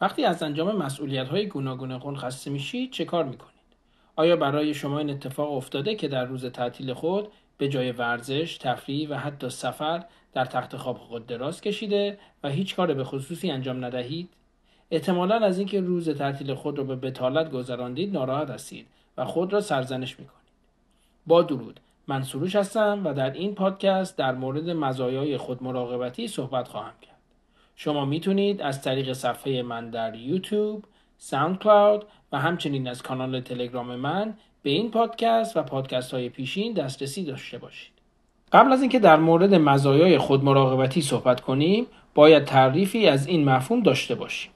وقتی از انجام مسئولیت‌های گوناگون خسته میشید چه کار میکنید؟ آیا برای شما این اتفاق افتاده که در روز تعطیل خود به جای ورزش، تفریح و حتی سفر در تخت خواب خود دراز کشیده و هیچ کار به خصوصی انجام ندهید؟ احتمالاً از اینکه روز تعطیل خود را به بتالت گذراندید ناراحت هستید و خود را سرزنش میکنید. با درود، من سروش هستم و در این پادکست در مورد مزایای خودمراقبتی صحبت خواهم کرد. شما میتونید از طریق صفحه من در یوتیوب، ساوند کلاود و همچنین از کانال تلگرام من به این پادکست و پادکست های پیشین دسترسی داشته باشید. قبل از اینکه در مورد مزایای خودمراقبتی صحبت کنیم، باید تعریفی از این مفهوم داشته باشیم.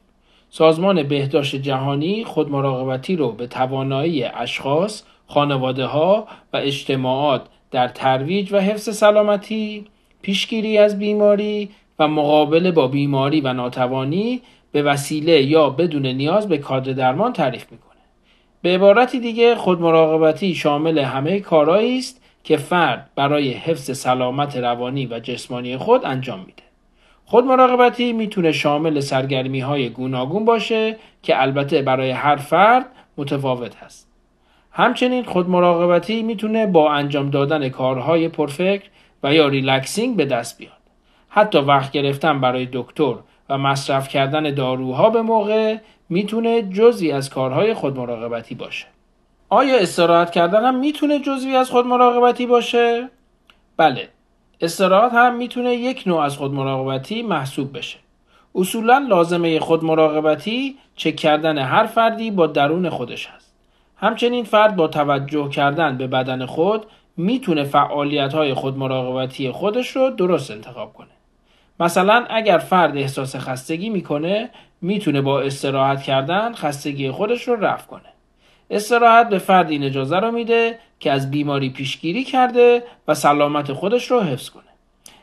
سازمان بهداشت جهانی خودمراقبتی رو به توانایی اشخاص، خانواده‌ها و اجتماعات در ترویج و حفظ سلامتی، پیشگیری از بیماری و مقابله با بیماری و ناتوانی به وسیله یا بدون نیاز به کادر درمان تعریف میکنه. به عبارت دیگه خودمراقبتی شامل همه کارهایی است که فرد برای حفظ سلامت روانی و جسمانی خود انجام میده. خودمراقبتی میتونه شامل سرگرمی‌های گوناگون باشه که البته برای هر فرد متفاوت هست. همچنین خودمراقبتی میتونه با انجام دادن کارهای پرفکر و یا ریلکسینگ به دست بیاد. حتی وقت گرفتن برای دکتر و مصرف کردن داروها به موقع میتونه جزئی از کارهای خودمراقبتی باشه. آیا استراحت کردن هم میتونه جزئی از خودمراقبتی باشه؟ بله، استراحت هم میتونه یک نوع از خودمراقبتی محسوب بشه. اصولاً لازمه خودمراقبتی چک کردن هر فردی با درون خودش هست. همچنین فرد با توجه کردن به بدن خود میتونه فعالیت‌های خودمراقبتی خودش رو درست انتخاب کنه. مثلا اگر فرد احساس خستگی میکنه میتونه با استراحت کردن خستگی خودش رو رفع کنه. استراحت به فرد این اجازه رو میده که از بیماری پیشگیری کرده و سلامت خودش رو حفظ کنه.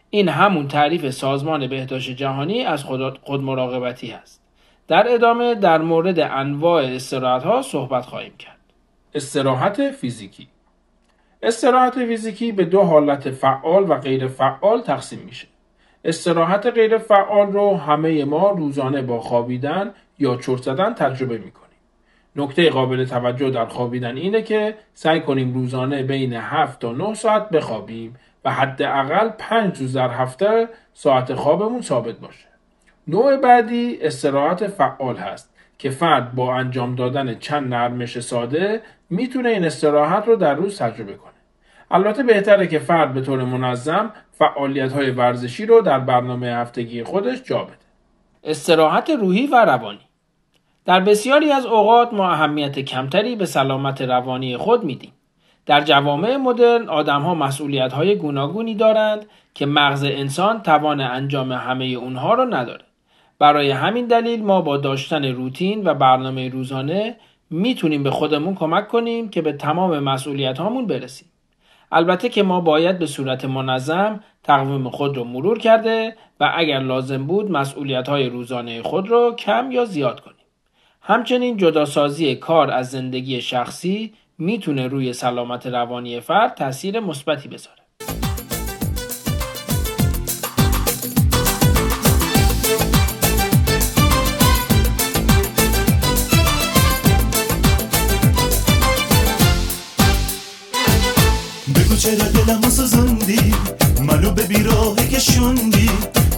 این همون تعریف سازمان بهداشت جهانی از خودمراقبتی هست. در ادامه در مورد انواع استراحت‌ها صحبت خواهیم کرد. استراحت فیزیکی. استراحت فیزیکی به دو حالت فعال و غیر فعال تقسیم میشه. استراحت غیر فعال رو همه ما روزانه با خوابیدن یا چرت زدن تجربه میکنیم. نکته قابل توجه در خوابیدن اینه که سعی کنیم روزانه بین 7 تا 9 ساعت بخوابیم و حداقل 5 روز در هفته ساعت خوابمون ثابت باشه. نوع بعدی استراحت فعال هست که فرد با انجام دادن چند نرمش ساده میتونه این استراحت رو در روز تجربه کنه. البته بهتره که فرد به طور منظم فعالیت‌های ورزشی رو در برنامه هفتگی خودش جا بده. استراحت روحی و روانی. در بسیاری از اوقات ما اهمیت کمتری به سلامت روانی خود میدیم. در جوامع مدرن آدم‌ها مسئولیت‌های گوناگونی دارند که مغز انسان توان انجام همه اونها رو نداره. برای همین دلیل ما با داشتن روتین و برنامه روزانه میتونیم به خودمون کمک کنیم که به تمام مسئولیت‌هامون برسیم. البته که ما باید به صورت منظم تقویم خود رو مرور کرده و اگر لازم بود مسئولیت‌های روزانه خود رو کم یا زیاد کنیم. همچنین جداسازی کار از زندگی شخصی میتونه روی سلامت روانی فرد تأثیر مثبتی بذاره. چرا دلمو سوزوندی منو به بیراهه کشوندی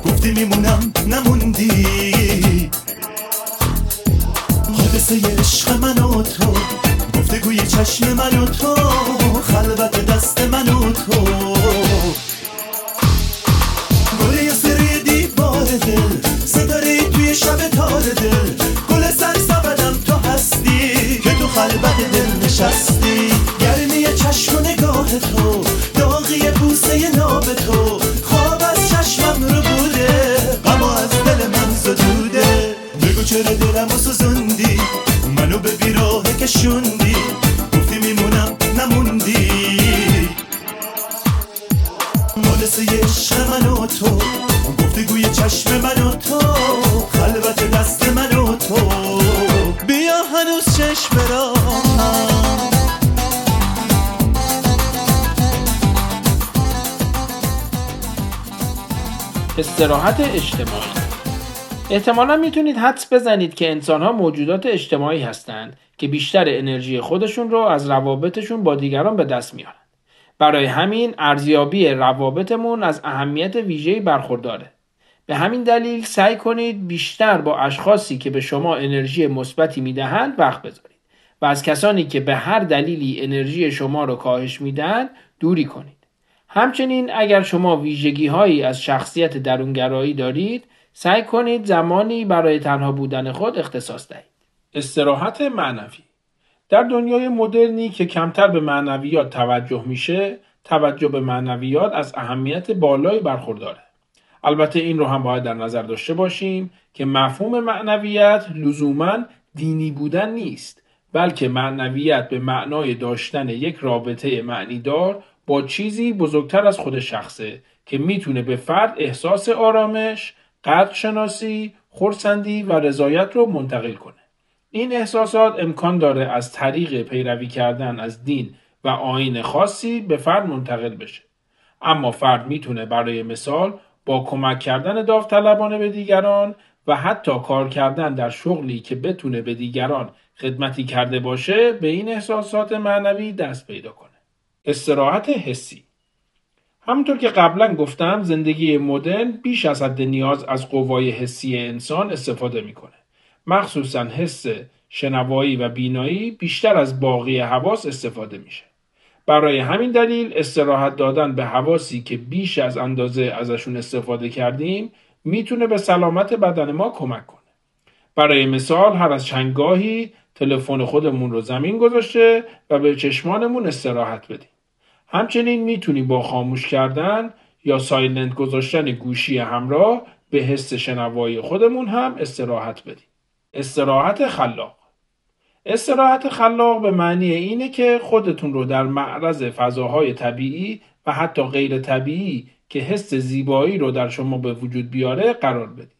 گفتی میمونم نموندی حادثه عشق من و تو گفتگوی چشم من و تو خلوت دست من و تو گل یاسری دیوار دل ستاره توی شب تار دل گل سرسبدم تو هستی که تو خلوت دل نشستی گرمی چشم و نگاه تو داغی بوسه ناب تو خواب از چشمم رو بوده غم از دل من زدوده بگو چرا دلمو سوزوندی منو به بیراهه کشوندی گفتی میمونم نموندی حادثه عشق من و تو گفتگوی چشم من و تو خلوت دست من و تو بیا هنوز چشم را استراحت اجتماعی. احتمالا میتونید حدس بزنید که انسان‌ها موجودات اجتماعی هستند که بیشتر انرژی خودشون رو از روابطشون با دیگران به دست میارن. برای همین ارزیابی روابطمون از اهمیت ویژه‌ای برخورداره. به همین دلیل سعی کنید بیشتر با اشخاصی که به شما انرژی مثبتی میدهند وقت بذارید و از کسانی که به هر دلیلی انرژی شما رو کاهش میدن دوری کنید. همچنین اگر شما ویژگی‌هایی از شخصیت درونگرایی دارید، سعی کنید زمانی برای تنها بودن خود اختصاص دهید. استراحت معنوی. در دنیای مدرنی که کمتر به معنویات توجه میشه، توجه به معنویات از اهمیت بالایی برخورداره. البته این رو هم باید در نظر داشته باشیم که مفهوم معنویت لزوماً دینی بودن نیست، بلکه معنویت به معنای داشتن یک رابطه معنیدار با چیزی بزرگتر از خود شخصه که میتونه به فرد احساس آرامش، قدرشناسی، خرسندی و رضایت رو منتقل کنه. این احساسات امکان داره از طریق پیروی کردن از دین و آیین خاصی به فرد منتقل بشه. اما فرد میتونه برای مثال با کمک کردن داوطلبانه به دیگران و حتی کار کردن در شغلی که بتونه به دیگران خدمتی کرده باشه به این احساسات معنوی دست پیدا کنه. استراحت حسی. همونطور که قبلا گفتم زندگی مدرن بیش از حد نیاز از قوای حسی انسان استفاده میکنه. مخصوصا حس شنوایی و بینایی بیشتر از باقی حواس استفاده میشه. برای همین دلیل استراحت دادن به حواسی که بیش از اندازه ازشون استفاده کردیم میتونه به سلامت بدن ما کمک کنه. برای مثال هر از چند گاهی تلفن خودمون رو زمین گذاشته و به چشمانمون استراحت بدیم. همچنین میتونی با خاموش کردن یا سایلنت گذاشتن گوشی همراه به حس شنوایی خودمون هم استراحت بدیم. استراحت خلاق. استراحت خلاق به معنی اینه که خودتون رو در معرض فضاهای طبیعی و حتی غیر طبیعی که حس زیبایی رو در شما به وجود بیاره قرار بدید.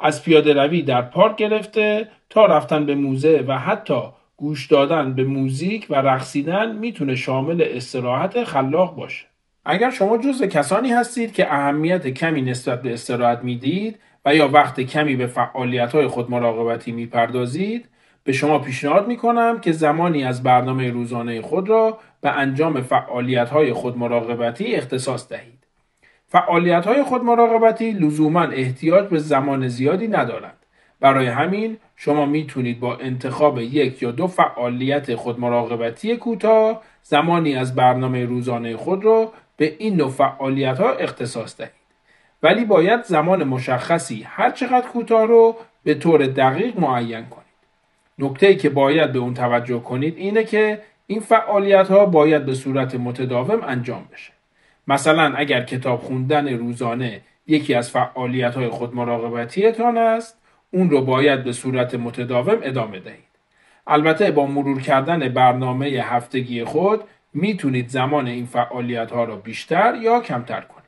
از پیاده روی در پارک گرفته تا رفتن به موزه و حتی گوش دادن به موزیک و رقصیدن میتونه شامل استراحت خلاق باشه. اگر شما جزو کسانی هستید که اهمیت کمی نسبت به استراحت میدید و یا وقت کمی به فعالیت‌های خود مراقبتی میپردازید، به شما پیشنهاد میکنم که زمانی از برنامه روزانه خود را به انجام فعالیت‌های خود مراقبتی اختصاص دهید. فعالیت‌های خود مراقبتی لزوماً احتیاج به زمان زیادی ندارند. برای همین شما میتونید با انتخاب یک یا دو فعالیت خودمراقبتی کوتاه زمانی از برنامه روزانه خود رو به این نوع فعالیت‌ها اختصاص دهید. ولی باید زمان مشخصی هر چقدر کوتاه رو به طور دقیق معین کنید. نکته‌ای که باید به اون توجه کنید اینه که این فعالیت‌ها باید به صورت متداوم انجام بشه. مثلا اگر کتاب خوندن روزانه یکی از فعالیت‌های خودمراقبتیتان است، اون رو باید به صورت متداوم ادامه دهید. البته با مرور کردن برنامه هفتگی خود میتونید زمان این فعالیت ها را بیشتر یا کمتر کنید.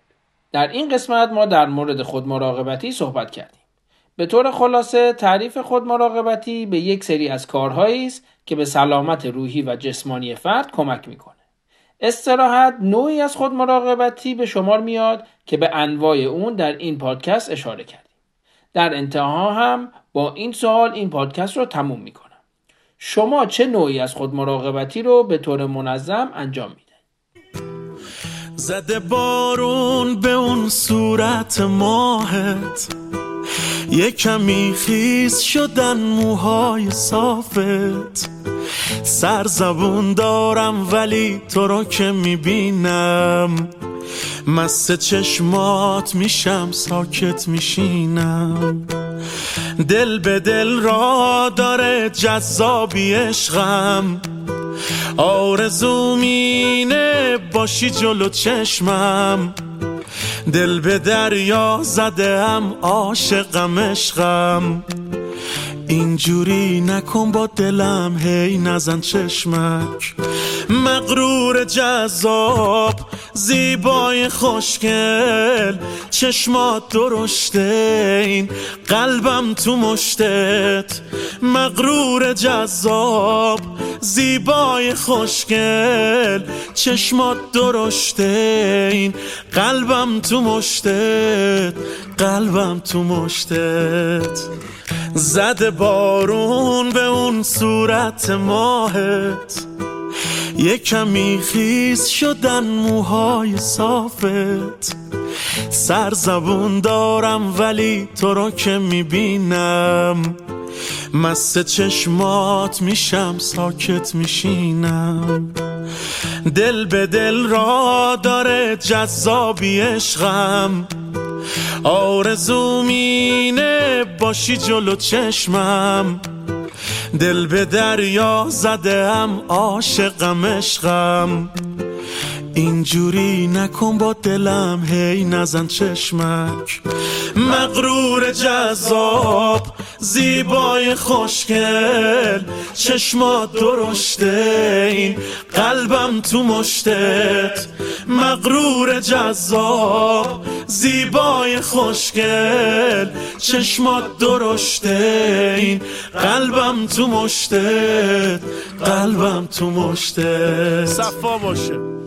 در این قسمت ما در مورد خودمراقبتی صحبت کردیم. به طور خلاصه تعریف خودمراقبتی به یک سری از کارهایی است که به سلامت روحی و جسمانی فرد کمک میکنه. استراحت نوعی از خودمراقبتی به شمار میاد که به انواع اون در این پادکست اشاره کرد. در انتها هم با این سوال این پادکست رو تموم میکنم. شما چه نوعی از خودمراقبتی رو به طور منظم انجام میدید؟ زده بارون به اون صورت ماهت، یه کمی خیس شدن موهای صافت، سر زبون دارم ولی تو رو که میبینم، مست چشمات میشم ساکت میشینم، دل به دل را داره جذابی عشقم، آرزوم اینه باشی جلو چشمم، دل به دریا زده ام عاشقم عشقم، اینجوری نکن با دلم هی نزن چشمک، مغرور جذاب زیبای خوشگل، چشمات درشته، این قلبم تو مشتت، مغرور جذاب، زیبای خوشگل، چشمات درشته، این قلبم تو مشتت، قلبم تو مشتت. زده بارون به اون صورت ماهت، یک کمی خیس شدن موهای صافت، سر زبون دارم ولی تو رو که میبینم، مست چشمات میشم ساکت میشینم. دل به دل را داره جذابی عشقم، آرزومینه باشی جلو چشمم، دل به دریا زدم عاشقم عشقم، اینجوری نکن با دلم هی نزن چشمک. مغرور جذاب، زیبای خوشگل، چشمات درشته، این قلبم تو مشتت. مغرور جذاب، زیبای خوشگل، چشمات درشته، این قلبم تو مشتت، قلبم تو مشتت. صفا باشه.